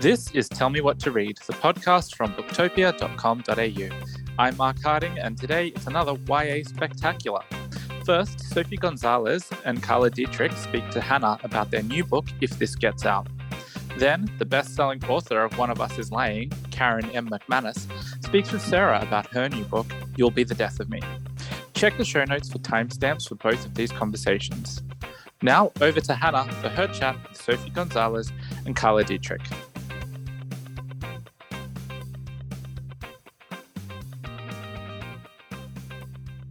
This is Tell Me What to Read, the podcast from booktopia.com.au. I'm Mark Harding, and today it's another YA spectacular. First, Sophie Gonzalez and Carla Dietrich speak to Hannah about their new book, If This Gets Out. Then, the best-selling author of One of Us is Lying, Karen M. McManus, speaks with Sarah about her new book, You'll Be the Death of Me. Check the show notes for timestamps for both of these conversations. Now, over to Hannah for her chat with Sophie Gonzalez and Carla Dietrich.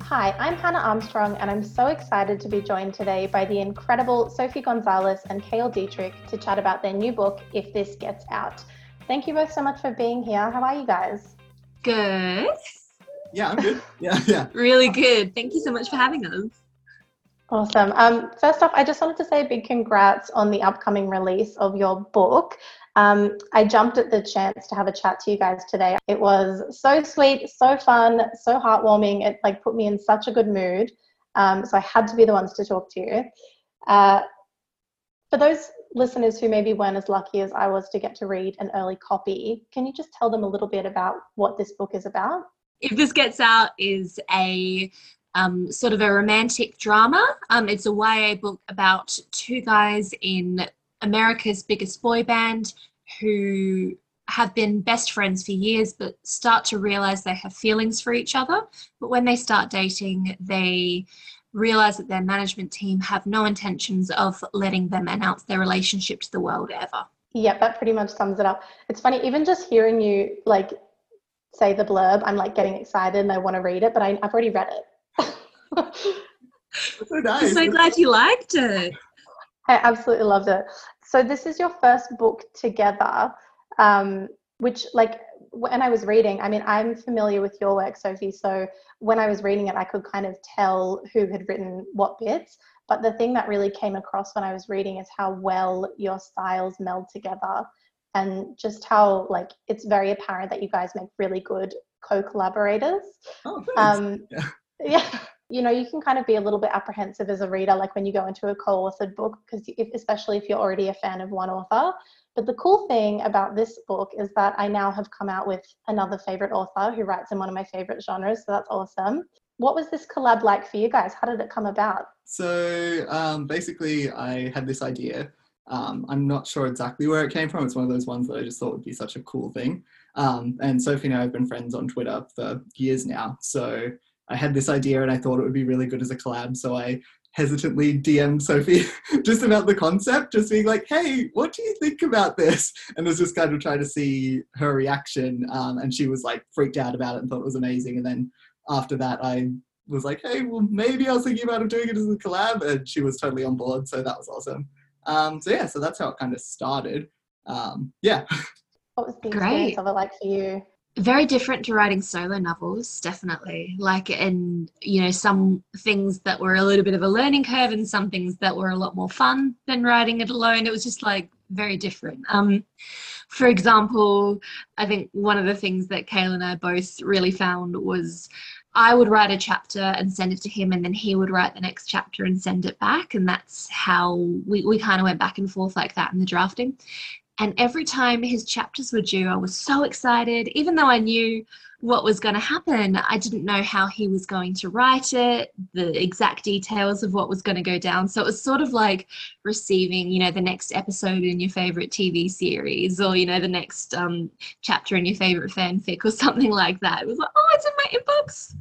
Hi, I'm Hannah Armstrong, and I'm so excited to be joined today by the incredible Sophie Gonzalez and Carla Dietrich to chat about their new book, If This Gets Out. Thank you both so much for being here. How are you guys? Good. Yeah, I'm good. Yeah. Really good. Thank you so much for having us. Awesome. First off, I just wanted to say a big congrats on the upcoming release of your book. I jumped at the chance to have a chat to you guys today. It was so sweet, so fun, so heartwarming. It put me in such a good mood. So I had to be the ones to talk to you. For those listeners who maybe weren't as lucky as I was to get to read an early copy, can you just tell them a little bit about what this book is about? If This Gets Out is a sort of a romantic drama. It's a YA book about two guys in America's biggest boy band who have been best friends for years but start to realise they have feelings for each other. But when they start dating, they realise that their management team have no intentions of letting them announce their relationship to the world ever. Yep, that pretty much sums it up. It's funny, even just hearing you say the blurb, I'm getting excited and I want to read it, but I've already read it. So nice. I'm so glad you liked it. I absolutely loved it. So this is your first book together, which when I was reading, I'm familiar with your work, Sophie, so when I was reading it, I could kind of tell who had written what bits, but the thing that really came across when I was reading is how well your styles meld together and just how it's very apparent that you guys make really good co-collaborators. Oh, thanks. Yeah. You know, you can kind of be a little bit apprehensive as a reader, when you go into a co-authored book, because especially if you're already a fan of one author. But the cool thing about this book is that I now have come out with another favourite author who writes in one of my favourite genres, so that's awesome. What was this collab for you guys? How did it come about? So basically I had this idea. I'm not sure exactly where it came from. It's one of those ones that I just thought would be such a cool thing. And Sophie and I have been friends on Twitter for years now, so I had this idea and I thought it would be really good as a collab, so I hesitantly DM'd Sophie just about the concept, just being hey, what do you think about this? And was just kind of trying to see her reaction, and she was freaked out about it and thought it was amazing. And then after that I was hey, well maybe I was thinking about doing it as a collab, and she was totally on board, so that was awesome. So that's how it kind of started. What was the experience of it for you? Very different to writing solo novels, definitely. And some things that were a little bit of a learning curve and some things that were a lot more fun than writing it alone. It was just very different. For example, I think one of the things that Carla and I both really found was I would write a chapter and send it to him, and then he would write the next chapter and send it back. And that's how we kind of went back and forth like that in the drafting. And every time his chapters were due, I was so excited. Even though I knew what was going to happen, I didn't know how he was going to write it, the exact details of what was going to go down. So it was sort of receiving, the next episode in your favourite TV series, or, the next chapter in your favourite fanfic or something like that. It was oh, it's in my inbox.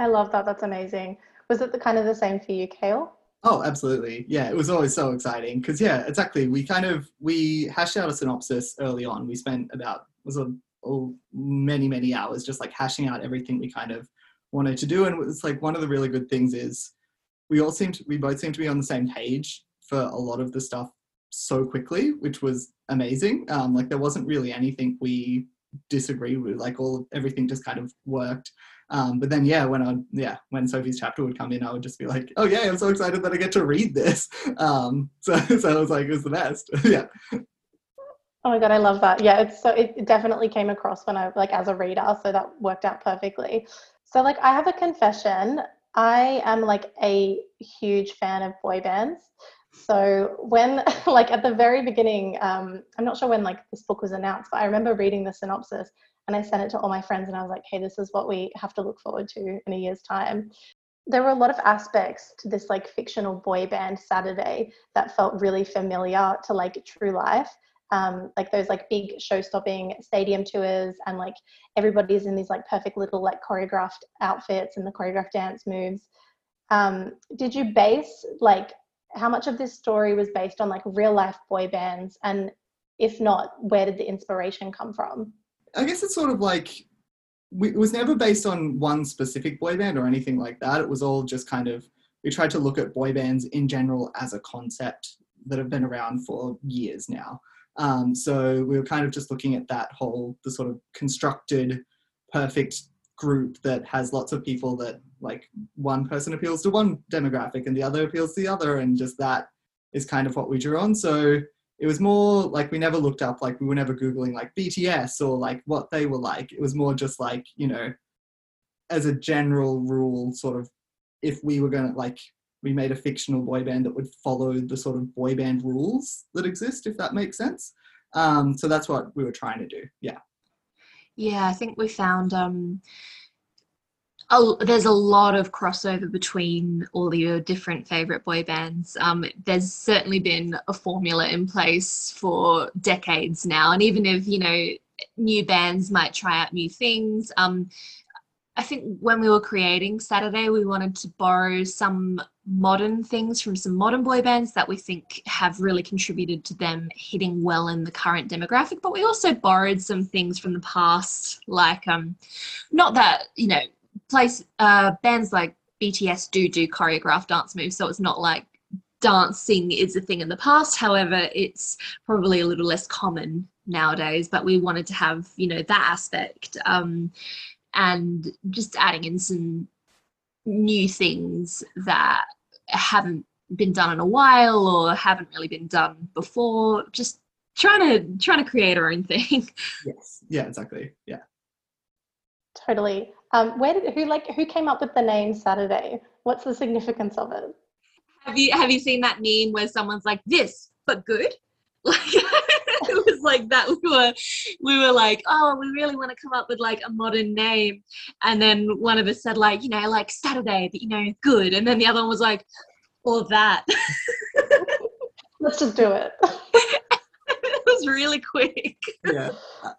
I love that. That's amazing. Was it the same for you, Kale? Oh, absolutely. Yeah, it was always so exciting because, exactly. We hashed out a synopsis early on. We spent many, many hours just hashing out everything we kind of wanted to do. And it was one of the really good things is we both seemed to be on the same page for a lot of the stuff so quickly, which was amazing. There wasn't really anything we disagreed with, everything just kind of worked. But then, when Sophie's chapter would come in, I would just be oh yeah, I'm so excited that I get to read this. So I was it was the best. Yeah. Oh my God, I love that. Yeah. It definitely came across when I as a reader. So that worked out perfectly. So I have a confession. I am a huge fan of boy bands. So when, like at the very beginning, I'm not sure when like this book was announced, but I remember reading the synopsis and I sent it to all my friends and I was like, hey, this is what we have to look forward to in a year's time. There were a lot of aspects to this like fictional boy band Saturday that felt really familiar to like true life. Like those like big show-stopping stadium tours and like everybody's in these like perfect little like choreographed outfits and the choreographed dance moves. Did you base like how much of this story was based on like real life boy bands? And if not, where did the inspiration come from? I guess it's sort of like, it was never based on one specific boy band or anything like that. It was all just kind of, we tried to look at boy bands in general as a concept that have been around for years now. So we were kind of just looking at that whole, the sort of constructed, perfect group that has lots of people that like one person appeals to one demographic and the other appeals to the other. And just that is kind of what we drew on. So it was more like we never looked up, like we were never Googling like BTS or like what they were like. It was more just like, you know, as a general rule, sort of if we were going to like, we made a fictional boy band that would follow the sort of boy band rules that exist, if that makes sense. So that's what we were trying to do. Yeah. Yeah, I think we found there's a lot of crossover between all your different favourite boy bands. There's certainly been a formula in place for decades now. And even if, you know, new bands might try out new things, I think when we were creating Saturday, we wanted to borrow some modern things from some modern boy bands that we think have really contributed to them hitting well in the current demographic. But we also borrowed some things from the past, like not that, you know, bands like BTS do choreographed dance moves. So it's not like dancing is a thing in the past. However, it's probably a little less common nowadays, but we wanted to have, you know, that aspect. And just adding in some new things that haven't been done in a while or haven't really been done before, just trying to create our own thing. Yes. Yeah, exactly. Yeah. Totally. Who came up with the name Saturday? What's the significance of it? Have you seen that meme where someone's like, this, but good? Like it was like that. We were like, oh, we really want to come up with like a modern name, and then one of us said like, you know, like Saturday, but you know, good, and then the other one was like, or that. Let's just do it. It was really quick. Yeah,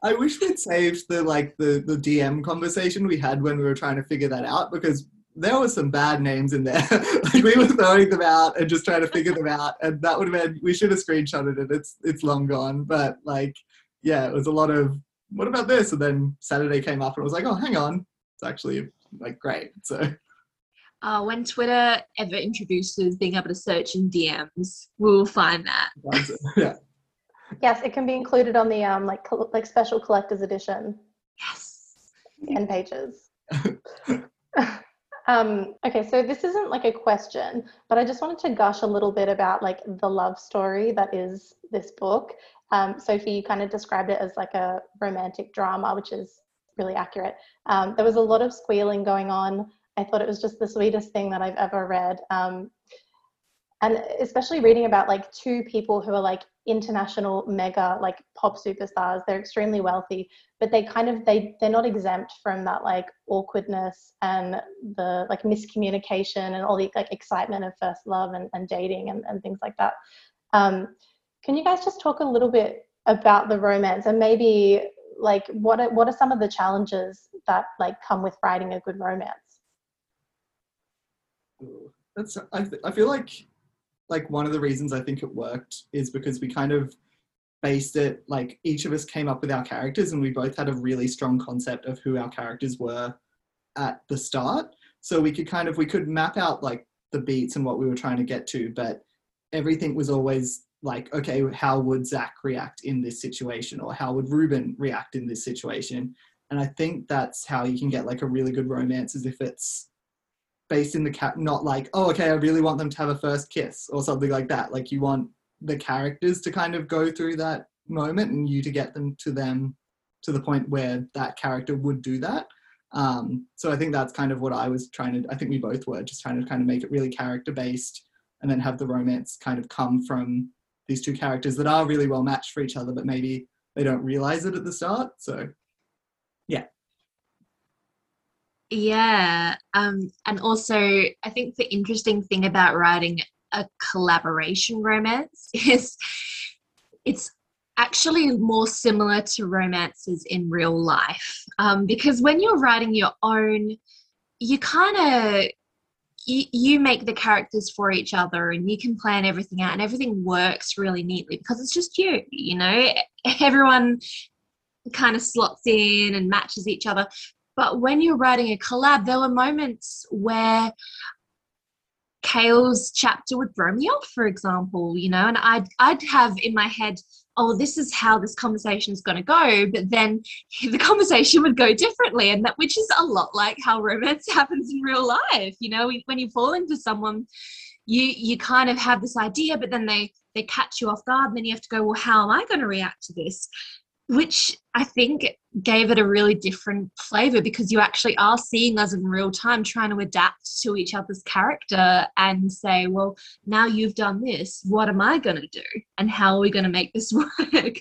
I wish we'd saved the DM conversation we had when we were trying to figure that out, because there were some bad names in there. Like we were throwing them out and just trying to figure them out. And that would have been, we should have screenshotted it. It's long gone. But like, yeah, it was a lot of, what about this? And then Saturday came up and I was like, oh, hang on. It's actually like great. So when Twitter ever introduces being able to search in DMs, we will find that. Yeah. Yes, it can be included on the like special collector's edition. Yes. 10 pages. Okay, so this isn't like a question, but I just wanted to gush a little bit about like the love story that is this book. Sophie, you kind of described it as like a romantic drama, which is really accurate. There was a lot of squealing going on. I thought it was just the sweetest thing that I've ever read. And especially reading about like two people who are like international mega like pop superstars. They're extremely wealthy, but they kind of, they're not exempt from that like awkwardness and the like miscommunication and all the like excitement of first love and dating and things like that. Can you guys just talk a little bit about the romance and maybe like what are some of the challenges that like come with writing a good romance? I feel like one of the reasons I think it worked is because we kind of based it, like each of us came up with our characters and we both had a really strong concept of who our characters were at the start. So we could kind of, we could map out like the beats and what we were trying to get to, but everything was always like, okay, how would Zach react in this situation? Or how would Ruben react in this situation? And I think that's how you can get like a really good romance, is if it's based in the not like, oh, okay, I really want them to have a first kiss or something like that. Like you want the characters to kind of go through that moment and you to get them to the point where that character would do that. So I think that's kind of what I was trying to, I think we both were just trying to kind of make it really character based and then have the romance kind of come from these two characters that are really well matched for each other, but maybe they don't realize it at the start. So yeah. Yeah. And also I think the interesting thing about writing a collaboration romance is it's actually more similar to romances in real life. Because when you're writing your own, you kind of, you make the characters for each other and you can plan everything out and everything works really neatly because it's just you, you know, everyone kind of slots in and matches each other. But when you're writing a collab, there were moments where Kale's chapter would throw me off, for example, you know, and I'd have in my head, oh, this is how this conversation is going to go, but then the conversation would go differently, and that, which is a lot like how romance happens in real life. You know, when you fall into someone, you kind of have this idea, but then they catch you off guard, and then you have to go, well, how am I going to react to this? Which I think gave it a really different flavour because you actually are seeing us in real time trying to adapt to each other's character and say, well, now you've done this, what am I going to do and how are we going to make this work?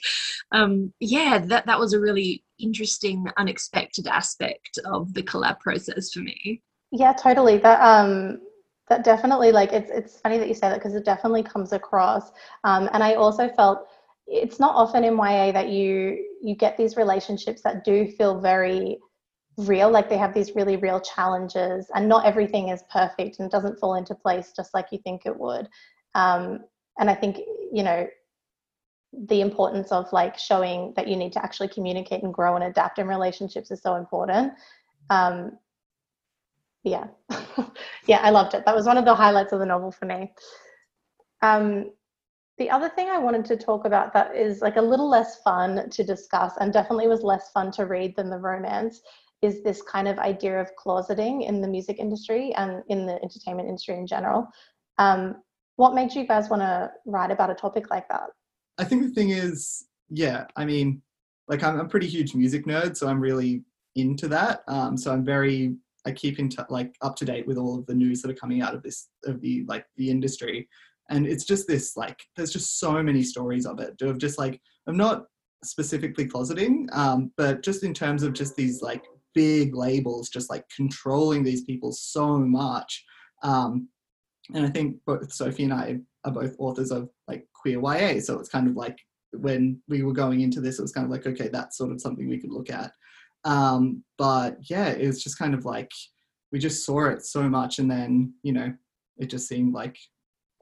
Yeah, that was a really interesting, unexpected aspect of the collab process for me. Yeah, totally. That definitely, like, it's funny that you say that because it definitely comes across. And I also felt it's not often in YA that you get these relationships that do feel very real, like they have these really real challenges and not everything is perfect and doesn't fall into place just like you think it would. And I think, you know, the importance of like showing that you need to actually communicate and grow and adapt in relationships is so important. Yeah. Yeah, I loved it. That was one of the highlights of the novel for me. The other thing I wanted to talk about that is like a little less fun to discuss and definitely was less fun to read than the romance is this kind of idea of closeting in the music industry and in the entertainment industry in general. What made you guys want to write about a topic like that? I think the thing is, yeah, I mean, like I'm a pretty huge music nerd, so I'm really into that. So I keep in up to date with all of the news that are coming out of the industry. And it's just this, like, there's just so many stories of it, of just like, I'm not specifically closeting, but just in terms of just these like big labels, just like controlling these people so much. And I think both Sophie and I are both authors of like queer YA. So it's kind of like when we were going into this, it was kind of like, okay, that's sort of something we could look at. But yeah, it was just kind of like, we just saw it so much. And then, you know, it just seemed like,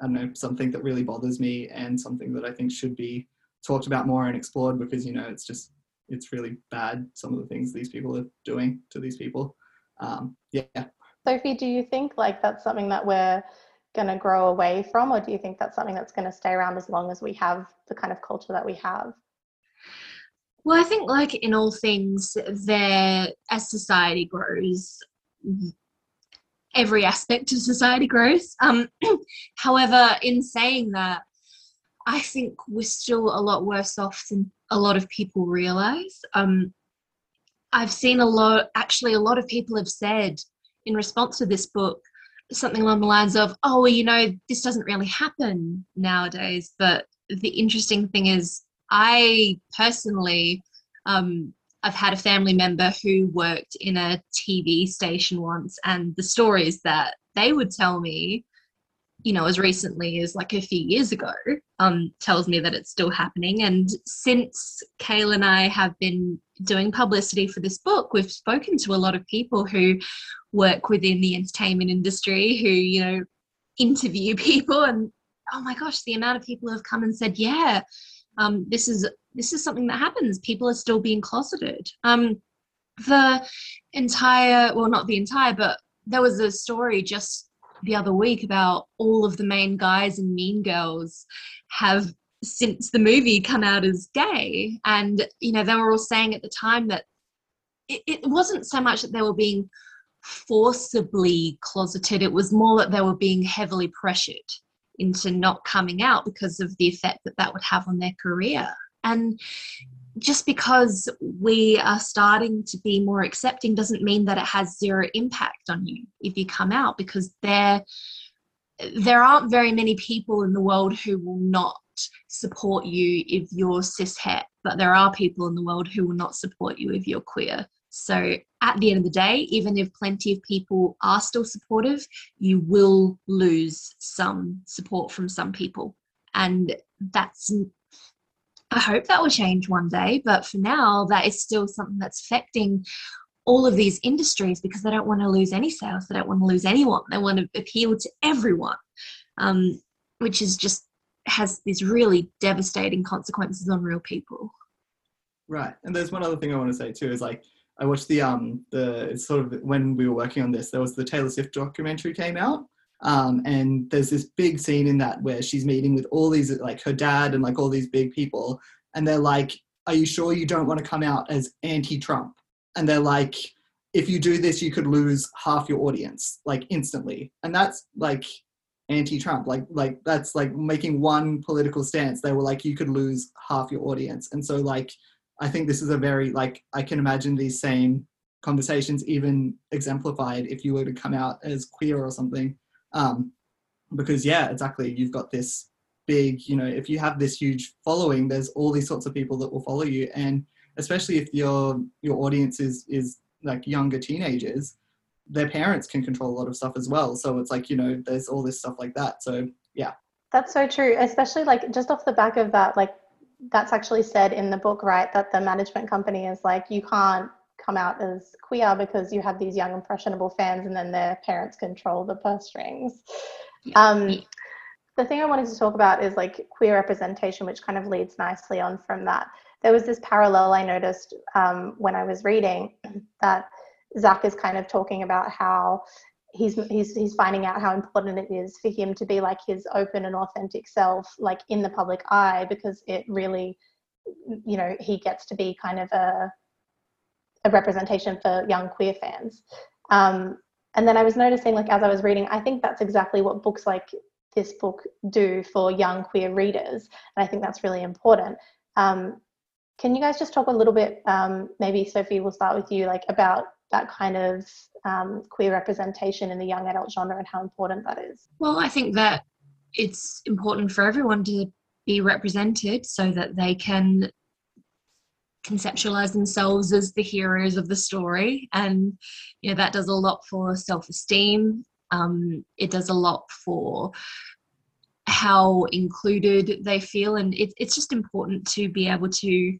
I don't know, something that really bothers me and something that I think should be talked about more and explored because, you know, it's really bad, some of the things these people are doing to these people. Yeah. Sophie, do you think like that's something that we're going to grow away from, or do you think that's something that's going to stay around as long as we have the kind of culture that we have? Well, I think like in all things, as society grows, every aspect of society grows. However, in saying that, I think we're still a lot worse off than a lot of people realise. I've seen a lot of people have said in response to this book, something along the lines of, oh, well, you know, this doesn't really happen nowadays. But the interesting thing is I personally, I've had a family member who worked in a TV station once, and the stories that they would tell me, you know, as recently as like a few years ago, tells me that it's still happening. And since Kale and I have been doing publicity for this book, we've spoken to a lot of people who work within the entertainment industry who, you know, interview people, and oh my gosh, the amount of people who have come and said, yeah, this is something that happens. People are still being closeted. But there was a story just the other week about all of the main guys in Mean Girls have since the movie come out as gay. And, you know, they were all saying at the time that it wasn't so much that they were being forcibly closeted. It was more that they were being heavily pressured into not coming out because of the effect that would have on their career. And just because we are starting to be more accepting doesn't mean that it has zero impact on you if you come out, because there aren't very many people in the world who will not support you if you're cishet, but there are people in the world who will not support you if you're queer. So at the end of the day, even if plenty of people are still supportive, you will lose some support from some people. And that's, I hope that will change one day, but for now, that is still something that's affecting all of these industries, because they don't want to lose any sales, they don't want to lose anyone, they want to appeal to everyone, which is just has these really devastating consequences on real people. Right. And there's one other thing I want to say too, is like, I watched the sort of, when we were working on this, there was the Taylor Swift documentary came out, and there's this big scene in that where she's meeting with all these, like her dad and like all these big people, and they're like, are you sure you don't want to come out as anti-Trump? And they're like, if you do this, you could lose half your audience, like instantly. And that's like anti-Trump, like that's like making one political stance. They were like, you could lose half your audience. And so like, I think this is a very, like, I can imagine these same conversations even exemplified if you were to come out as queer or something. Because yeah, exactly. You've got this big, you know, if you have this huge following, there's all these sorts of people that will follow you. And especially if your audience is like younger teenagers, their parents can control a lot of stuff as well. So it's like, you know, there's all this stuff like that. So yeah. That's so true. Especially like just off the back of that, like that's actually said in the book, right? That the management company is like, you can't come out as queer because you have these young impressionable fans, and then their parents control the purse strings. Yeah. The thing I wanted to talk about is like queer representation, which kind of leads nicely on from that. There was this parallel I noticed when I was reading that Zach is kind of talking about how he's finding out how important it is for him to be like his open and authentic self, like in the public eye, because it really, you know, he gets to be kind of a representation for young queer fans. And then I was noticing, like, as I was reading, I think that's exactly what books like this book do for young queer readers. And I think that's really important. Can you guys just talk a little bit, maybe Sophie, we'll start with you, like about that kind of queer representation in the young adult genre and how important that is? Well, I think that it's important for everyone to be represented so that they can conceptualize themselves as the heroes of the story. And, you know, that does a lot for self-esteem. It does a lot for how included they feel, and it's just important to be able to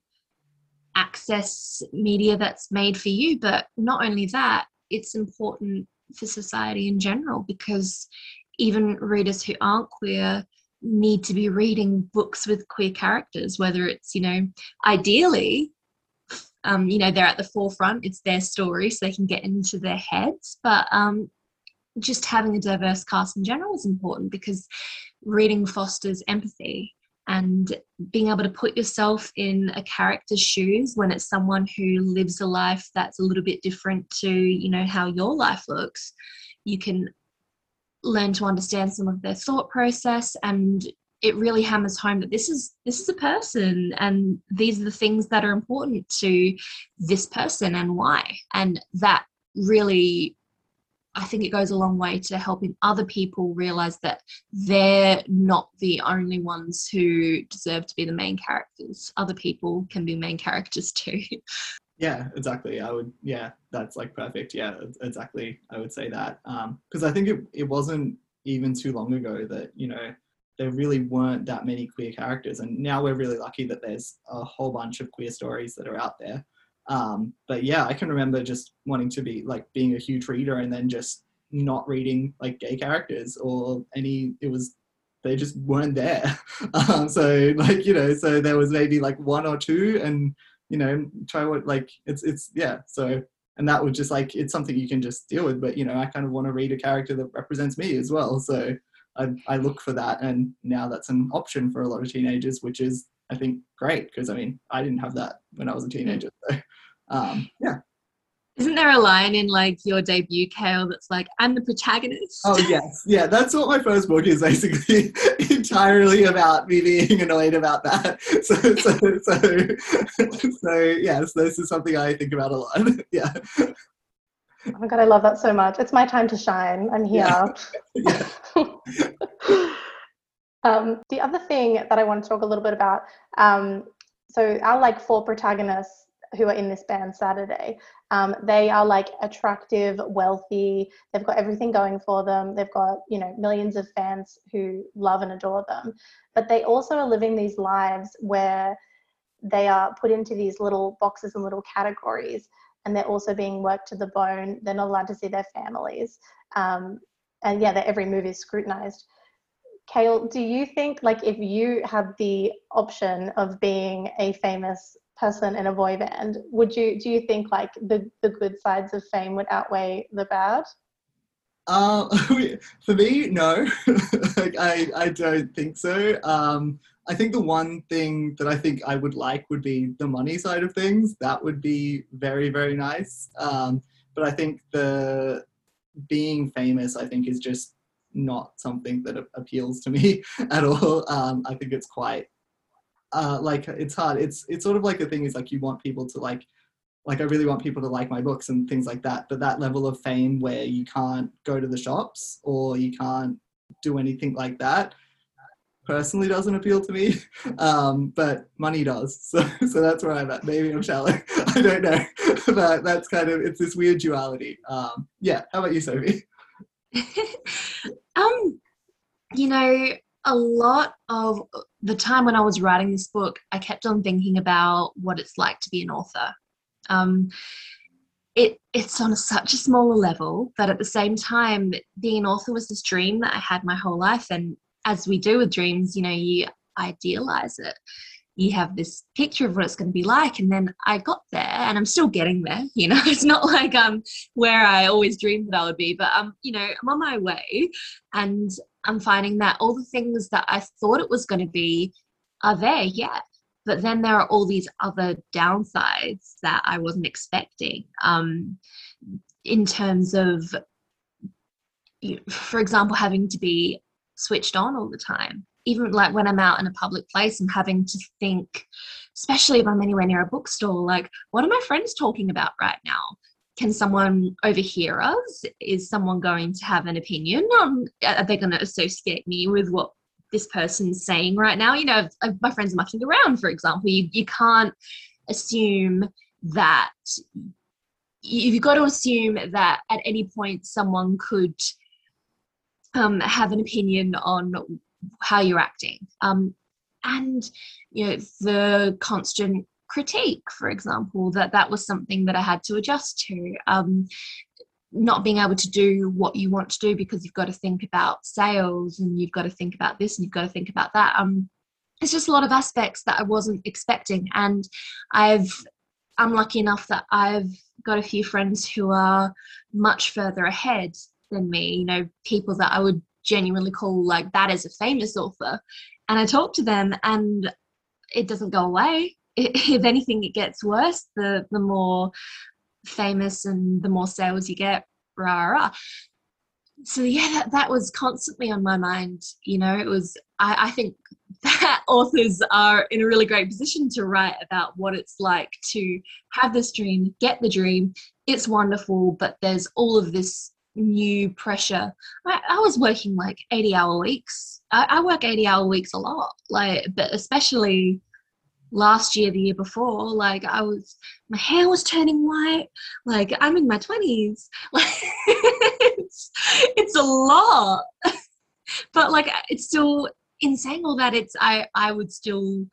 access media that's made for you. But not only that, it's important for society in general, because even readers who aren't queer need to be reading books with queer characters, whether it's, you know, ideally, you know, they're at the forefront, it's their story, so they can get into their heads. But just having a diverse cast in general is important, because reading fosters empathy, and being able to put yourself in a character's shoes when it's someone who lives a life that's a little bit different to, you know, how your life looks. You can learn to understand some of their thought process, and it really hammers home that this is a person, and these are the things that are important to this person and why. And that really, I think it goes a long way to helping other people realize that they're not the only ones who deserve to be the main characters. Other people can be main characters too. Yeah, exactly. That's like perfect. Yeah, exactly. I would say that. Because I think it wasn't even too long ago that, you know, there really weren't that many queer characters. And now we're really lucky that there's a whole bunch of queer stories that are out there. But yeah, I can remember just wanting to be like being a huge reader and then just not reading like gay characters or any, they just weren't there. So like, you know, so there was maybe like one or two, and, you know, try what, like it's yeah. So, and that would just like, it's something you can just deal with, but you know, I kind of want to read a character that represents me as well. So I look for that. And now that's an option for a lot of teenagers, which is, I think, great, because I mean, I didn't have that when I was a teenager. So, yeah. Isn't there a line in like your debut, Kale, that's like, I'm the protagonist? Oh, yes. Yeah, that's what my first book is basically entirely about, me being annoyed about that. So yes, this is something I think about a lot. Yeah. Oh my God, I love that so much. It's my time to shine. I'm here. Yeah. The other thing that I want to talk a little bit about, so our like four protagonists who are in this band Saturday, they are like attractive, wealthy, they've got everything going for them, they've got, you know, millions of fans who love and adore them, but they also are living these lives where they are put into these little boxes and little categories, and they're also being worked to the bone. They're not allowed to see their families, and yeah, that every move is scrutinized. Kale, do you think, like, if you had the option of being a famous person in a boy band, would you, do you think like the good sides of fame would outweigh the bad? For me, no. Like, I don't think so. I think the one thing that I think I would like would be the money side of things. That would be very, very nice. But I think the being famous, I think, is just not something that appeals to me at all. I think it's quite, like, it's hard. It's sort of like the thing is, like, you want people to like I really want people to like my books and things like that, but that level of fame where you can't go to the shops or you can't do anything like that personally doesn't appeal to me, but money does, so that's where I'm at. Maybe I'm shallow, I don't know, but that's kind of, it's this weird duality. Yeah, how about you, Sophie? You know, a lot of the time when I was writing this book, I kept on thinking about what it's like to be an author. It's on such a smaller level, but at the same time, being an author was this dream that I had my whole life. And as we do with dreams, you know, you idealize it. You have this picture of what it's going to be like. And then I got there, and I'm still getting there. You know, it's not like I'm where I always dreamed that I would be, but you know, I'm on my way, and I'm finding that all the things that I thought it was going to be are there yet. But then there are all these other downsides that I wasn't expecting, in terms of, you know, for example, having to be switched on all the time. Even like when I'm out in a public place and having to think, especially if I'm anywhere near a bookstore, like, what are my friends talking about right now? Can someone overhear us? Is someone going to have an opinion? Are they going to associate me with what this person's saying right now? You know, if my friends are mucking around, for example, you can't assume that, you've got to assume that at any point someone could have an opinion on how you're acting, and you know, the constant critique, for example, that was something that I had to adjust to, not being able to do what you want to do because you've got to think about sales and you've got to think about this and you've got to think about that. It's just a lot of aspects that I wasn't expecting, and I'm lucky enough that I've got a few friends who are much further ahead than me, you know, people that I would genuinely call like, that is a famous author, and I talk to them and it doesn't go away. If anything, it gets worse the more famous and the more sales you get, rah. So yeah, that was constantly on my mind. You know, it was, I think that authors are in a really great position to write about what it's like to have this dream, get the dream, it's wonderful, but there's all of this new pressure. I was working like 80-hour weeks. I work 80-hour weeks a lot, like, but especially last year, the year before, like my hair was turning white, like I'm in my 20s, like it's a lot, but like, it's still, in saying all that, it's, I would still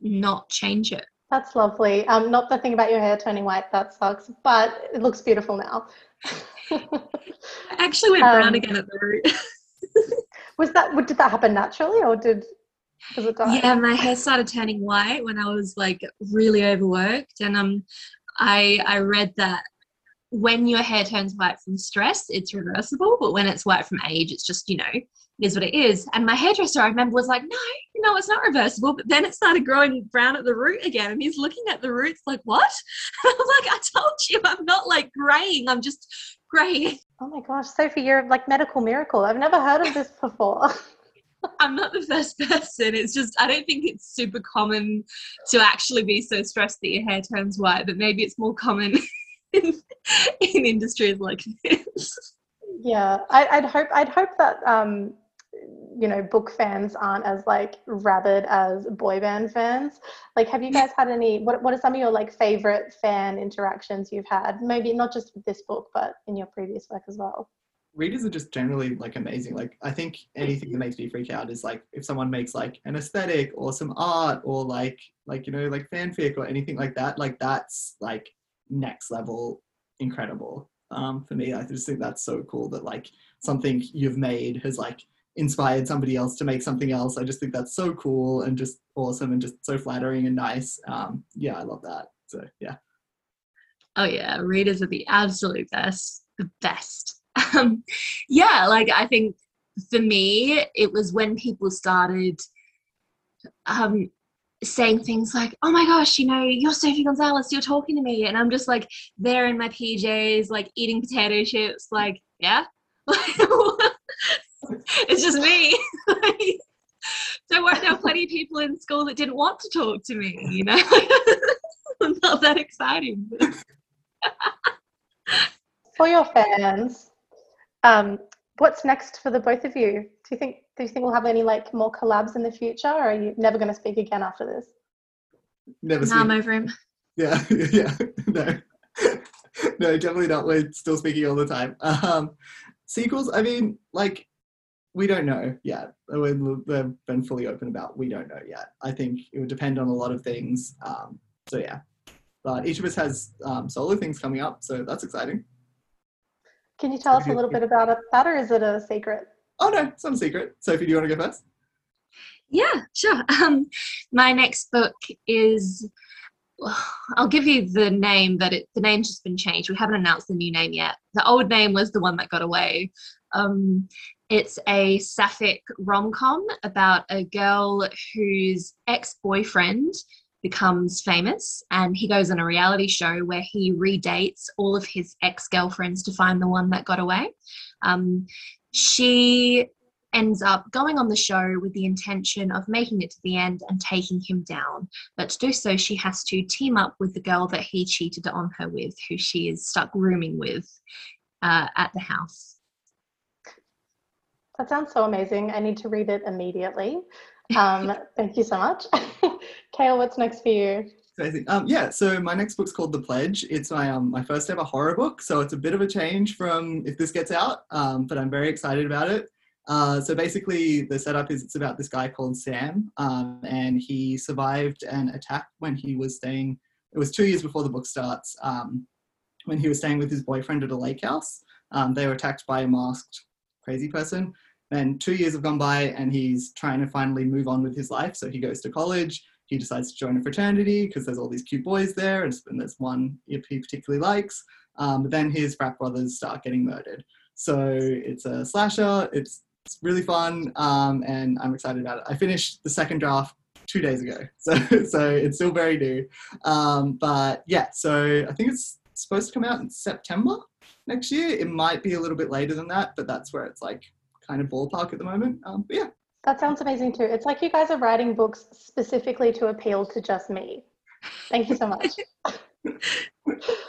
not change it. That's lovely. Not the thing about your hair turning white, that sucks, but it looks beautiful now. I actually went brown again at the root. Did that happen naturally, or was it dye? Yeah, my hair started turning white when I was like really overworked, and I read that when your hair turns white from stress, it's reversible, but when it's white from age, it's just, you know, is what it is. And my hairdresser, I remember, was like, no, it's not reversible. But then it started growing brown at the root again, and he's looking at the roots like, what? And I'm like, I told you, I'm not like graying, I'm just graying. Oh my gosh, Sophie, you're like medical miracle. I've never heard of this before. I'm not the first person. It's just, I don't think it's super common to actually be so stressed that your hair turns white, but maybe it's more common in industries like this. Yeah, I'd hope that you know, book fans aren't as like rabid as boy band fans. Like, have you guys had any? What are some of your like favorite fan interactions you've had? Maybe not just with this book, but in your previous work as well. Readers are just generally like amazing. Like, I think anything that makes me freak out is like if someone makes like an aesthetic or some art or like you know, like fanfic or anything like that. Like, that's like next level incredible. For me, I just think that's so cool that like something you've made has like inspired somebody else to make something else. I just think that's so cool and just awesome and just so flattering and nice. Yeah, I love that. So yeah. Oh yeah, readers are the absolute best. The best. Yeah, like I think for me it was when people started saying things like, oh my gosh, you know, you're Sophie Gonzalez, you're talking to me, and I'm just like there in my PJs like eating potato chips like, yeah. It's just me. Don't worry, there were plenty of people in school that didn't want to talk to me, you know. Not that exciting. For your fans, what's next for the both of you? Do you think we'll have any like more collabs in the future, or are you never going to speak again after this? Never. No, I'm over him. Yeah, yeah, no, no, definitely not. We're still speaking all the time. Sequels, I mean, like, we don't know yet. They've been fully open about we don't know yet. I think it would depend on a lot of things. So yeah, but each of us has solo things coming up, so that's exciting. Can you tell us a little bit about that, or is it a secret? Oh no, it's not a secret. Sophie, do you want to go first? Yeah, sure. My next book is, I'll give you the name, but the name's just been changed. We haven't announced the new name yet. The old name was the one that got away. It's a sapphic rom-com about a girl whose ex-boyfriend becomes famous, and he goes on a reality show where he redates all of his ex-girlfriends to find the one that got away. She ends up going on the show with the intention of making it to the end and taking him down, but to do so she has to team up with the girl that he cheated on her with, who she is stuck rooming with at the house. That sounds so amazing. I need to read it immediately. Thank you so much. Kale, what's next for you? Yeah, so my next book's called The Pledge. It's my first ever horror book, so it's a bit of a change from If This Gets Out, but I'm very excited about it. So basically the setup is it's about this guy called Sam, and he survived an attack when he was staying, it was 2 years before the book starts, when he was staying with his boyfriend at a lake house. They were attacked by a masked crazy person. Then 2 years have gone by and he's trying to finally move on with his life. So he goes to college. He decides to join a fraternity because there's all these cute boys there, and there's one he particularly likes. But then his frat brothers start getting murdered. So it's a slasher. It's really fun, and I'm excited about it. I finished the second draft 2 days ago, so it's still very new. But yeah, so I think it's supposed to come out in September next year. It might be a little bit later than that, but that's where it's like kind of ballpark at the moment. But yeah. That sounds amazing too. It's like you guys are writing books specifically to appeal to just me. Thank you so much.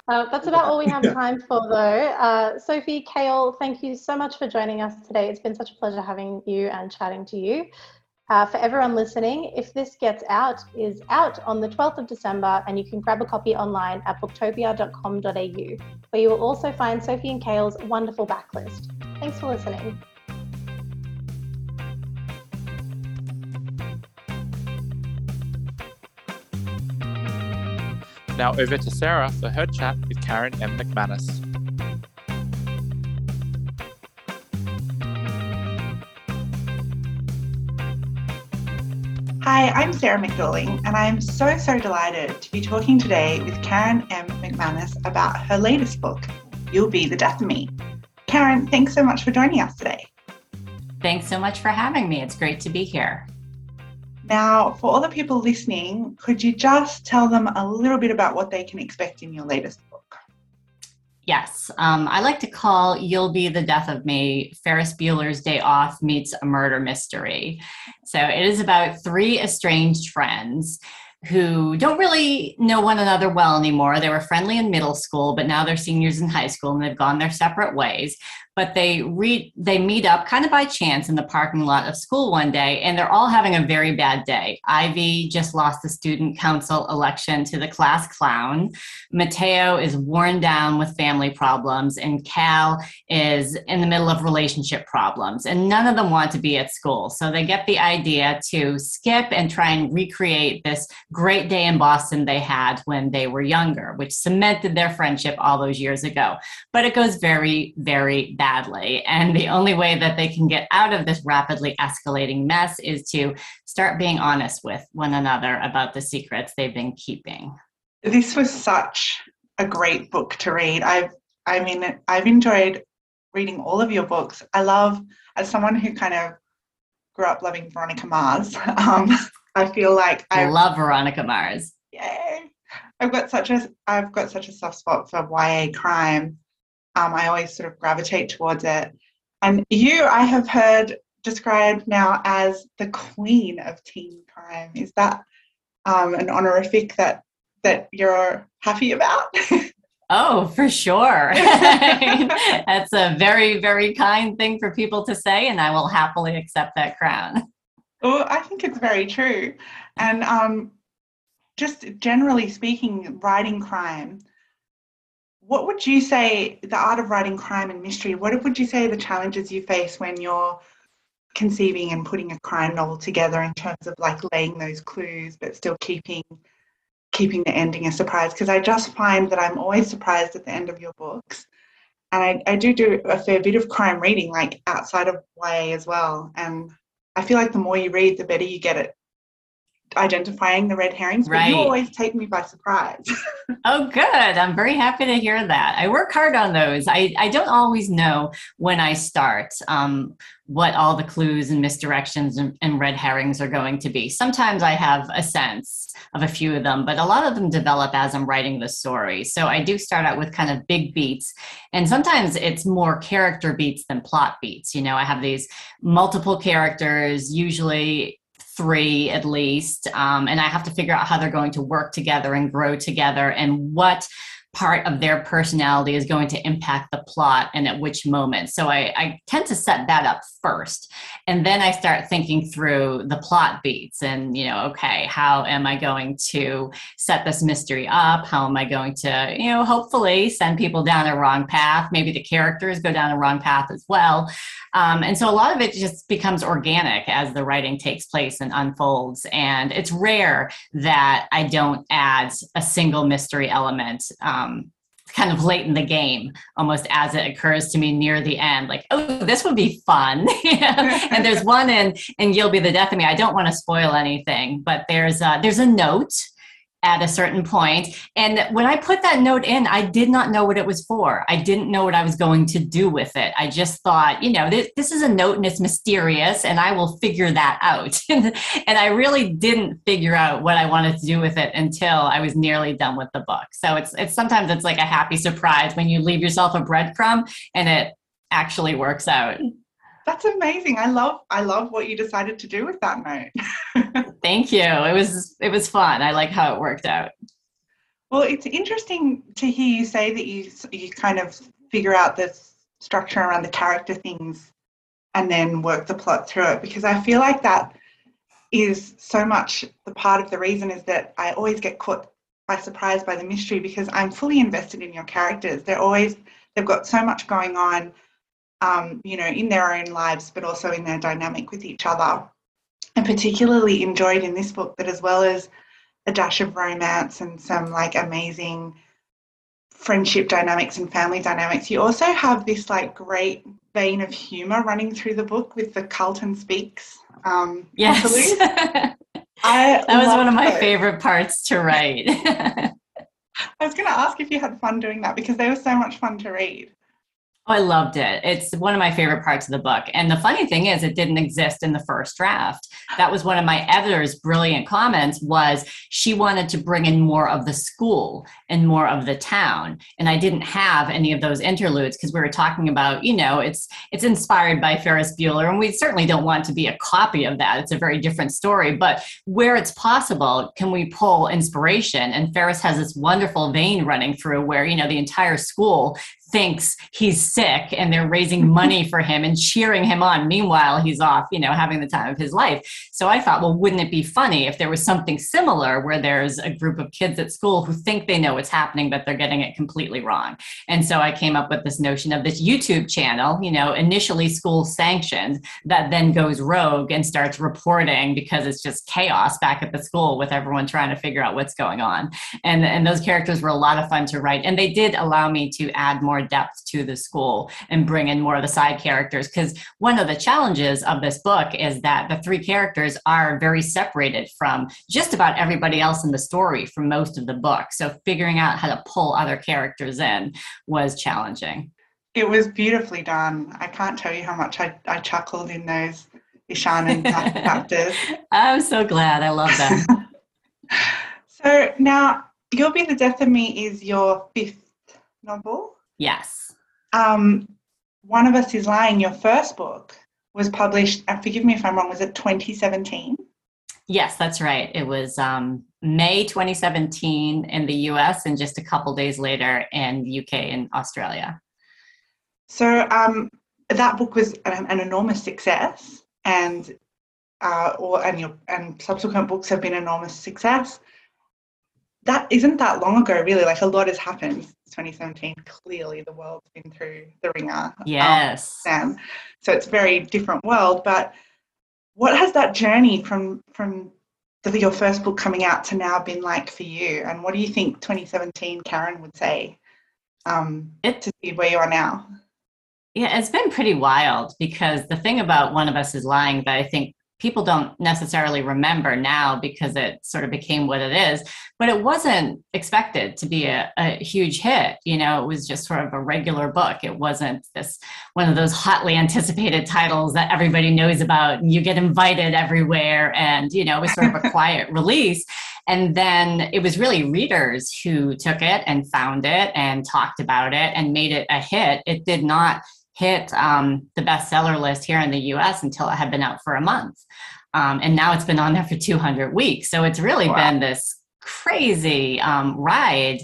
That's about all we have time for though. Sophie, Kale, thank you so much for joining us today. It's been such a pleasure having you and chatting to you. For everyone listening, If This Gets Out is out on the 12th of December, and you can grab a copy online at booktopia.com.au, where you will also find Sophie and Kale's wonderful backlist. Thanks for listening. Now over to Sarah for her chat with Karen M. McManus. Hi, I'm Sarah McDooling, and I'm so delighted to be talking today with Karen M. McManus about her latest book, You'll Be the Death of Me. Karen, thanks so much for joining us today. Thanks so much for having me. It's great to be here. Now, for all the people listening, could you just tell them a little bit about what they can expect in your latest book? Yes. I like to call You'll Be the Death of Me Ferris Bueller's Day Off meets a murder mystery. So it is about three estranged friends who don't really know one another well anymore. They were friendly in middle school, but now they're seniors in high school and they've gone their separate ways. but they meet up kind of by chance in the parking lot of school one day, and they're all having a very bad day. Ivy just lost the student council election to the class clown. Mateo is worn down with family problems, and Cal is in the middle of relationship problems, and none of them want to be at school. So they get the idea to skip and try and recreate this great day in Boston they had when they were younger, which cemented their friendship all those years ago. But it goes very, very badly. And the only way that they can get out of this rapidly escalating mess is to start being honest with one another about the secrets they've been keeping. This was such a great book to read. I've enjoyed reading all of your books. I love, as someone who kind of grew up loving Veronica Mars, I feel like I love Veronica Mars. Yay! I've got such a soft spot for YA crime. I always sort of gravitate towards it. And you, I have heard described now as the queen of teen crime. Is that an honorific that you're happy about? Oh, for sure. That's a very, very kind thing for people to say, and I will happily accept that crown. Well, I think it's very true. And just generally speaking, writing crime, what would you say, the art of writing crime and mystery, what would you say the challenges you face when you're conceiving and putting a crime novel together in terms of like laying those clues but still keeping the ending a surprise? Because I just find that I'm always surprised at the end of your books. And I do a fair bit of crime reading, like outside of YA as well. And I feel like the more you read, the better you get at identifying the red herrings, but right. You always take me by surprise. Oh, good. I'm very happy to hear that. I work hard on those. I don't always know when I start what all the clues and misdirections and red herrings are going to be. Sometimes I have a sense of a few of them, but a lot of them develop as I'm writing the story. So I do start out with kind of big beats, and sometimes it's more character beats than plot beats. You know, I have these multiple characters, usually 3 at least, and I have to figure out how they're going to work together and grow together, and what part of their personality is going to impact the plot and at which moment. So I tend to set that up first, and then I start thinking through the plot beats and, you know, okay, how am I going to set this mystery up? How am I going to, you know, hopefully send people down a wrong path? Maybe the characters go down a wrong path as well. And so a lot of it just becomes organic as the writing takes place and unfolds. And it's rare that I don't add a single mystery element, kind of late in the game, almost as it occurs to me near the end, like, oh, this would be fun. You know? And there's one in You'll Be the Death of Me. I don't want to spoil anything, but there's a note at a certain point. And when I put that note in, I did not know what it was for. I didn't know what I was going to do with it. I just thought, you know, this is a note and it's mysterious and I will figure that out. And I really didn't figure out what I wanted to do with it until I was nearly done with the book. So it's sometimes it's like a happy surprise when you leave yourself a breadcrumb and it actually works out. That's amazing. I love what you decided to do with that note. Thank you. It was fun. I like how it worked out. Well, it's interesting to hear you say that you kind of figure out the structure around the character things and then work the plot through it, because I feel like that is so much the part of the reason is that I always get caught by surprise by the mystery, because I'm fully invested in your characters. They've got so much going on. You know, in their own lives, but also in their dynamic with each other. And particularly enjoyed in this book that, as well as a dash of romance and some like amazing friendship dynamics and family dynamics, you also have this like great vein of humor running through the book with the Carlton Speaks. Yes. That was one of my favorite parts to write. I was going to ask if you had fun doing that, because they were so much fun to read. Oh, I loved it. It's one of my favorite parts of the book. And the funny thing is, it didn't exist in the first draft. That was one of my editor's brilliant comments, was she wanted to bring in more of the school and more of the town. And I didn't have any of those interludes, because we were talking about, you know, it's inspired by Ferris Bueller, and we certainly don't want to be a copy of that. It's a very different story. But where it's possible, can we pull inspiration? And Ferris has this wonderful vein running through where, you know, the entire school thinks he's sick and they're raising money for him and cheering him on. Meanwhile, he's off, you know, having the time of his life. So I thought, well, wouldn't it be funny if there was something similar where there's a group of kids at school who think they know what's happening, but they're getting it completely wrong. And so I came up with this notion of this YouTube channel, you know, initially school sanctioned, that then goes rogue and starts reporting because it's just chaos back at the school with everyone trying to figure out what's going on. And those characters were a lot of fun to write. And they did allow me to add more depth to the school and bring in more of the side characters, because one of the challenges of this book is that the three characters are very separated from just about everybody else in the story for most of the book. So figuring out how to pull other characters in was challenging. It was beautifully done. I can't tell you how much I chuckled in those Ishan and Zach chapters. I'm so glad. I love that. So now, You'll Be the Death of Me is your fifth novel. Yes. One of Us is Lying, your first book, was published, and forgive me if I'm wrong, was it 2017? Yes, that's right. It was May 2017 in the US and just a couple days later in the UK and Australia. So that book was an enormous success, and subsequent books have been enormous success. That isn't that long ago, really. Like, a lot has happened since 2017. Clearly, the world's been through the ringer. Yes. So it's a very different world. But what has that journey from your first book coming out to now been like for you? And what do you think 2017 Karen would say to see where you are now? Yeah, it's been pretty wild, because the thing about One of Us is Lying that I think people don't necessarily remember now because it sort of became what it is, but it wasn't expected to be a huge hit. You know, it was just sort of a regular book. It wasn't this one of those hotly anticipated titles that everybody knows about and you get invited everywhere. And, you know, it was sort of a quiet release. And then it was really readers who took it and found it and talked about it and made it a hit. It did not hit the bestseller list here in the US until it had been out for a month. And now it's been on there for 200 weeks. So it's really been this crazy ride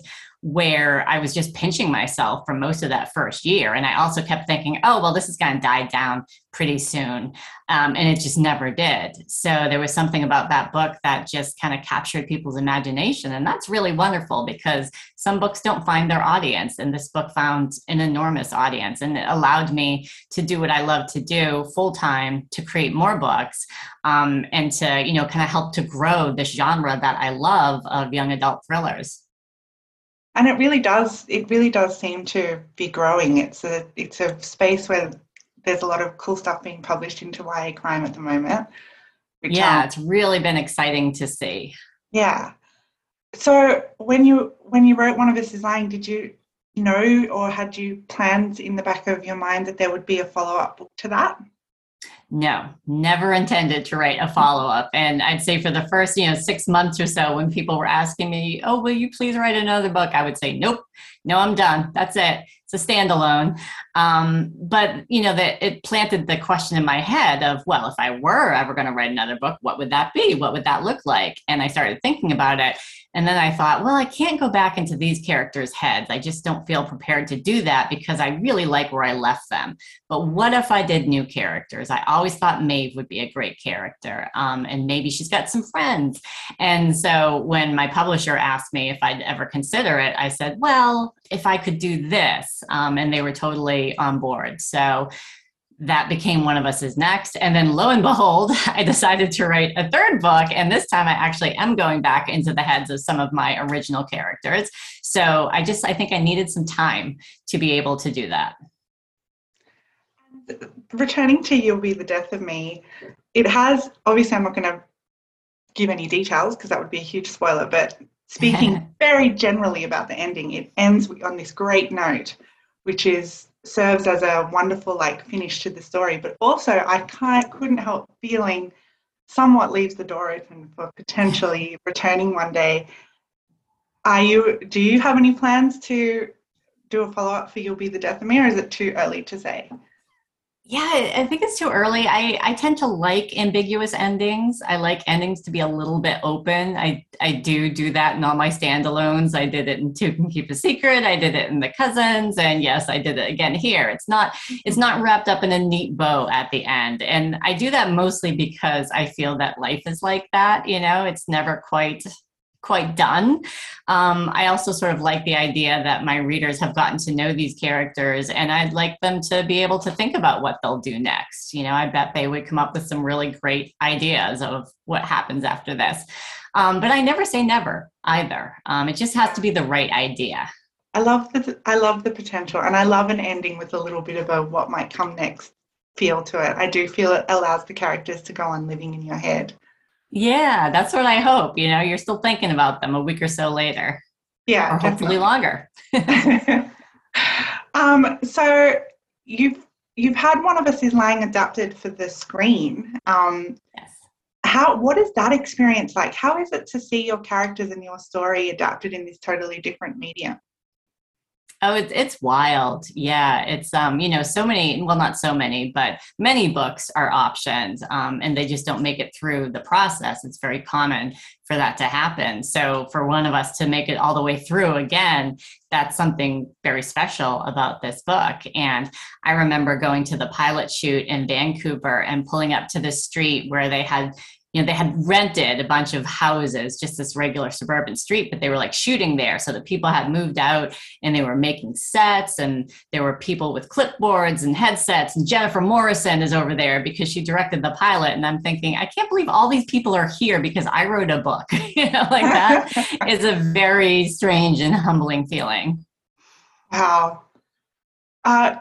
where I was just pinching myself for most of that first year. And I also kept thinking, oh, well, this is going to die down pretty soon. And it just never did. So there was something about that book that just kind of captured people's imagination. And that's really wonderful, because some books don't find their audience. And this book found an enormous audience, and it allowed me to do what I love to do full time, to create more books and to, you know, kind of help to grow this genre that I love of young adult thrillers. And it really does seem to be growing. It's a space where there's a lot of cool stuff being published into YA crime at the moment. It's really been exciting to see. Yeah. So when you wrote One of Us is Lying, did you know, or had you plans in the back of your mind that there would be a follow-up book to that? No, never intended to write a follow-up. And I'd say for the first, 6 months or so, when people were asking me, oh, will you please write another book? I would say, nope, no, I'm done. That's it. It's a standalone. But, it planted the question in my head of, well, if I were ever going to write another book, what would that be? What would that look like? And I started thinking about it. And then I thought, well, I can't go back into these characters' heads. I just don't feel prepared to do that, because I really like where I left them. But what if I did new characters? I always thought Maeve would be a great character, and maybe she's got some friends. And so when my publisher asked me if I'd ever consider it, I said, well, if I could do this, and they were totally on board. So that became One of Us is Next. And then lo and behold, I decided to write a third book. And this time I actually am going back into the heads of some of my original characters. So I think I needed some time to be able to do that. Returning to You'll Be the Death of Me, it has, obviously I'm not going to give any details because that would be a huge spoiler, but speaking very generally about the ending, it ends on this great note, which serves as a wonderful finish to the story, but also I couldn't help feeling somewhat leaves the door open for potentially returning one day. Do you have any plans to do a follow-up for You'll Be the Death of Me, or is it too early to say? Yeah, I think it's too early. I tend to like ambiguous endings. I like endings to be a little bit open. I do that in all my standalones. I did it in Two Can Keep a Secret. I did it in The Cousins. And yes, I did it again here. It's not wrapped up in a neat bow at the end. And I do that mostly because I feel that life is like that. You know, it's never quite done. I also sort of like the idea that my readers have gotten to know these characters, and I'd like them to be able to think about what they'll do next. You know, I bet they would come up with some really great ideas of what happens after this. But I never say never either. It just has to be the right idea. I love the potential, and I love an ending with a little bit of a what might come next feel to it. I do feel it allows the characters to go on living in your head. Yeah, that's what I hope. You know, you're still thinking about them a week or so later. Yeah. Or hopefully longer. So you've had One of Us is Lying adapted for the screen. Yes. What is that experience like? How is it to see your characters and your story adapted in this totally different medium? Oh, it's wild. Yeah. It's, you know, so many, well, not so many, but many books are optioned, and they just don't make it through the process. It's very common for that to happen. So for One of Us to make it all the way through again, that's something very special about this book. And I remember going to the pilot shoot in Vancouver and pulling up to the street where they had, you know, they had rented a bunch of houses, just this regular suburban street, but they were like shooting there. So the people had moved out and they were making sets, and there were people with clipboards and headsets, and Jennifer Morrison is over there because she directed the pilot. And I'm thinking, I can't believe all these people are here because I wrote a book. You know, like that is a very strange and humbling feeling. Wow.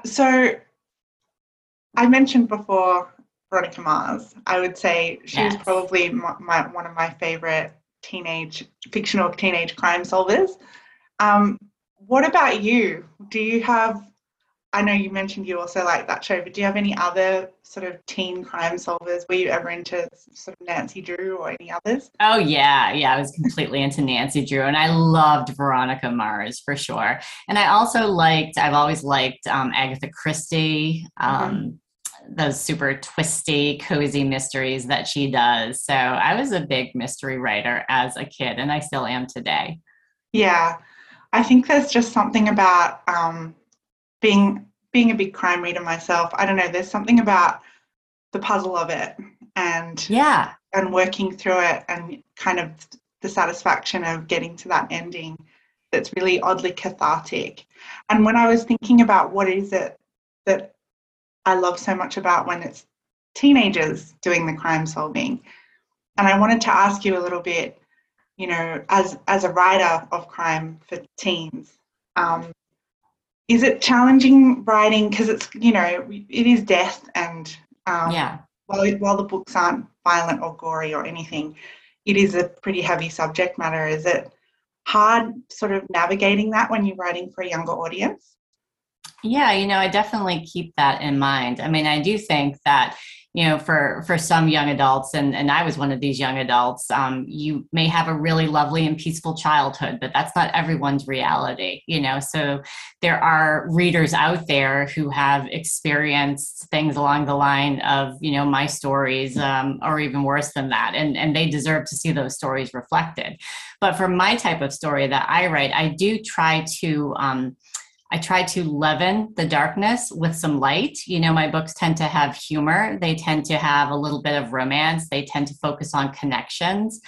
So I mentioned before, Veronica Mars. I would say she was probably one of my favorite fictional teenage crime solvers. What about you? Do you have, I know you mentioned you also like that show, but do you have any other sort of teen crime solvers? Were you ever into sort of Nancy Drew or any others? Oh, yeah. I was completely into Nancy Drew, and I loved Veronica Mars for sure. And I also I've always liked Agatha Christie, mm-hmm. those super twisty, cozy mysteries that she does. So I was a big mystery writer as a kid, and I still am today. Yeah. I think there's just something about being a big crime reader myself. I don't know, there's something about the puzzle of it and working through it, and kind of the satisfaction of getting to that ending that's really oddly cathartic. And when I was thinking about what is it that I love so much about when it's teenagers doing the crime solving, and I wanted to ask you a little bit, you know, as a writer of crime for teens, is it challenging writing? Because it's, you know, it is death, and while the books aren't violent or gory or anything, it is a pretty heavy subject matter. Is it hard sort of navigating that when you're writing for a younger audience? Yeah, you know, I definitely keep that in mind. I mean, I do think that, you know, for some young adults, and I was one of these young adults, you may have a really lovely and peaceful childhood, but that's not everyone's reality, you know. So there are readers out there who have experienced things along the line of, you know, my stories, or even worse than that, and they deserve to see those stories reflected. But for my type of story that I write, I do try to I try to leaven the darkness with some light. You know, my books tend to have humor. They tend to have a little bit of romance. They tend to focus on connections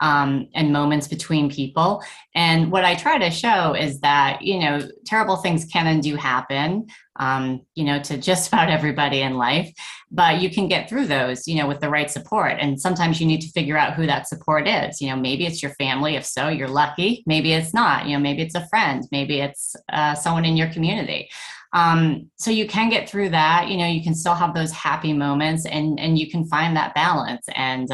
and moments between people. And what I try to show is that, you know, terrible things can and do happen, you know, to just about everybody in life, but you can get through those, you know, with the right support. And sometimes you need to figure out who that support is. You know, maybe it's your family. If so, you're lucky. Maybe it's not, you know, maybe it's a friend, maybe it's someone in your community. So you can get through that, you know, you can still have those happy moments, and you can find that balance. And,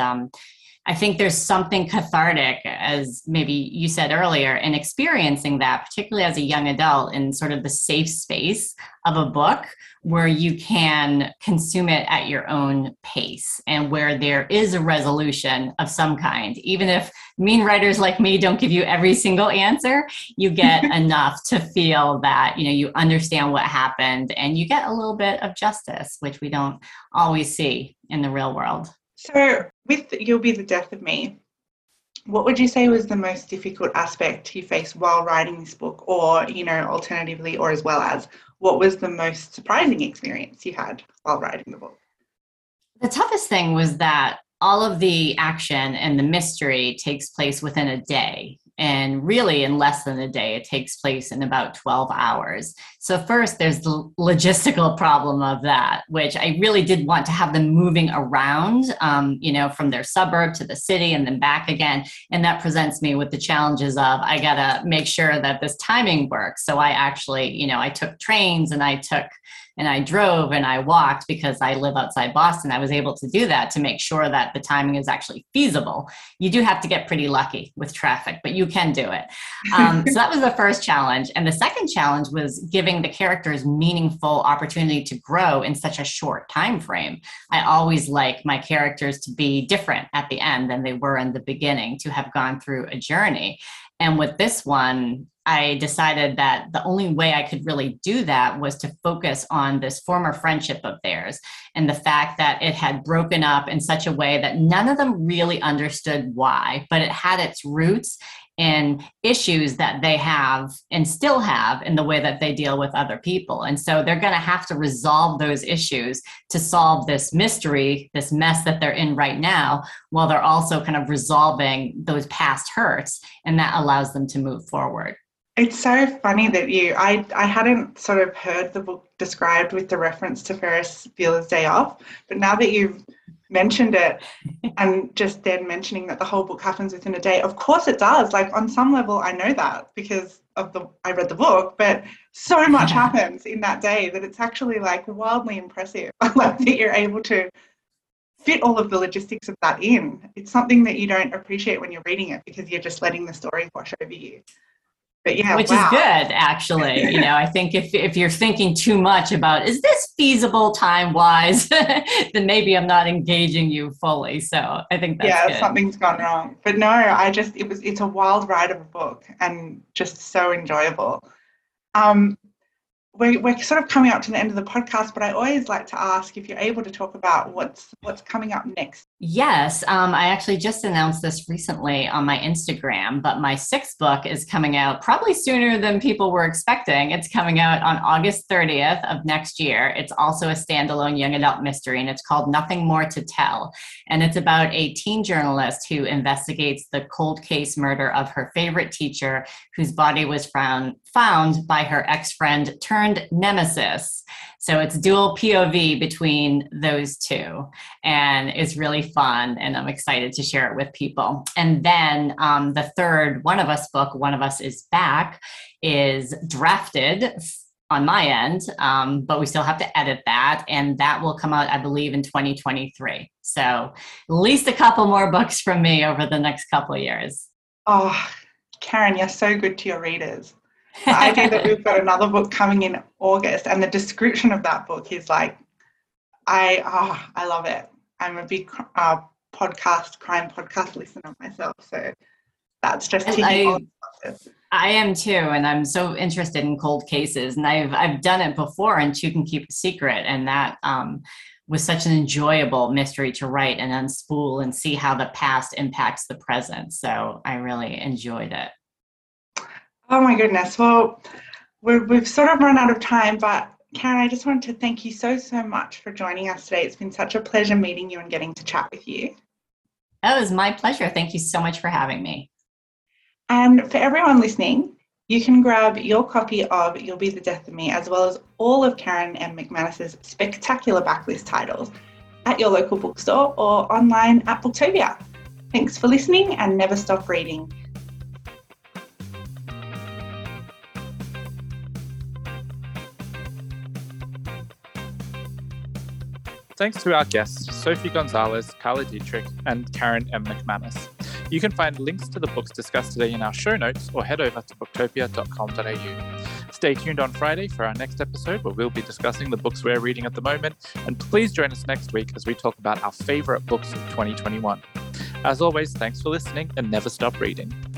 I think there's something cathartic, as maybe you said earlier, in experiencing that, particularly as a young adult, in sort of the safe space of a book where you can consume it at your own pace and where there is a resolution of some kind. Even if mean writers like me don't give you every single answer, you get enough to feel that, you know, you understand what happened and you get a little bit of justice, which we don't always see in the real world. So with You'll Be the Death of Me, what would you say was the most difficult aspect you faced while writing this book? Or, you know, alternatively, or as well as, what was the most surprising experience you had while writing the book? The toughest thing was that all of the action and the mystery takes place within a day. And really, in less than a day, it takes place in about 12 hours. So first, there's the logistical problem of that, which I really did want to have them moving around, you know, from their suburb to the city and then back again. And that presents me with the challenges of, I got to make sure that this timing works. So I actually, you know, I took trains and I drove and I walked, because I live outside Boston. I was able to do that to make sure that the timing is actually feasible. You do have to get pretty lucky with traffic, but you can do it. So that was the first challenge. And the second challenge was giving the characters meaningful opportunity to grow in such a short time frame. I always like my characters to be different at the end than they were in the beginning, to have gone through a journey. And with this one, I decided that the only way I could really do that was to focus on this former friendship of theirs and the fact that it had broken up in such a way that none of them really understood why, but it had its roots in issues that they have and still have in the way that they deal with other people. And so they're going to have to resolve those issues to solve this mystery, this mess that they're in right now, while they're also kind of resolving those past hurts. And that allows them to move forward. It's so funny that I hadn't sort of heard the book described with the reference to Ferris Bueller's Day Off, but now that you've mentioned it and just then mentioning that the whole book happens within a day, of course it does. Like, on some level I know that because of I read the book, but so much happens in that day that it's actually like wildly impressive. I love that you're able to fit all of the logistics of that in. It's something that you don't appreciate when you're reading it because you're just letting the story wash over you. But yeah, which is good, actually. You know, I think if you're thinking too much about, is this feasible time-wise, then maybe I'm not engaging you fully. So I think that's good. Something's gone wrong. But no, it's a wild ride of a book and just so enjoyable. We're sort of coming up to the end of the podcast, but I always like to ask if you're able to talk about what's coming up next. Yes, I actually just announced this recently on my Instagram, but my 6th book is coming out probably sooner than people were expecting. It's coming out on August 30th of next year. It's also a standalone young adult mystery, and it's called Nothing More to Tell. And it's about a teen journalist who investigates the cold case murder of her favorite teacher, whose body was found by her ex-friend turned nemesis. So it's dual POV between those two, and it's really fun, and I'm excited to share it with people. And then the third One of Us book, One of Us is Back, is drafted on my end, but we still have to edit that, and that will come out, I believe, in 2023. So at least a couple more books from me over the next couple of years. Oh, Karen, you're so good to your readers. The idea that we've got another book coming in August, and the description of that book is like, I love it. I'm a big crime podcast listener myself, so that's just ticking all the boxes. I am too, and I'm so interested in cold cases, and I've done it before in Two Can Keep a Secret, and that was such an enjoyable mystery to write and unspool and see how the past impacts the present. So I really enjoyed it. Oh my goodness. Well, we've sort of run out of time, but Karen, I just wanted to thank you so much for joining us today. It's been such a pleasure meeting you and getting to chat with you. That was my pleasure. Thank you so much for having me. And for everyone listening, you can grab your copy of You'll Be the Death of Me, as well as all of Karen M. McManus's spectacular backlist titles, at your local bookstore or online at Booktopia. Thanks for listening, and never stop reading. Thanks to our guests, Sophie Gonzalez, Carla Dietrich, and Karen M. McManus. You can find links to the books discussed today in our show notes or head over to booktopia.com.au. Stay tuned on Friday for our next episode where we'll be discussing the books we're reading at the moment, and please join us next week as we talk about our favourite books of 2021. As always, thanks for listening and never stop reading.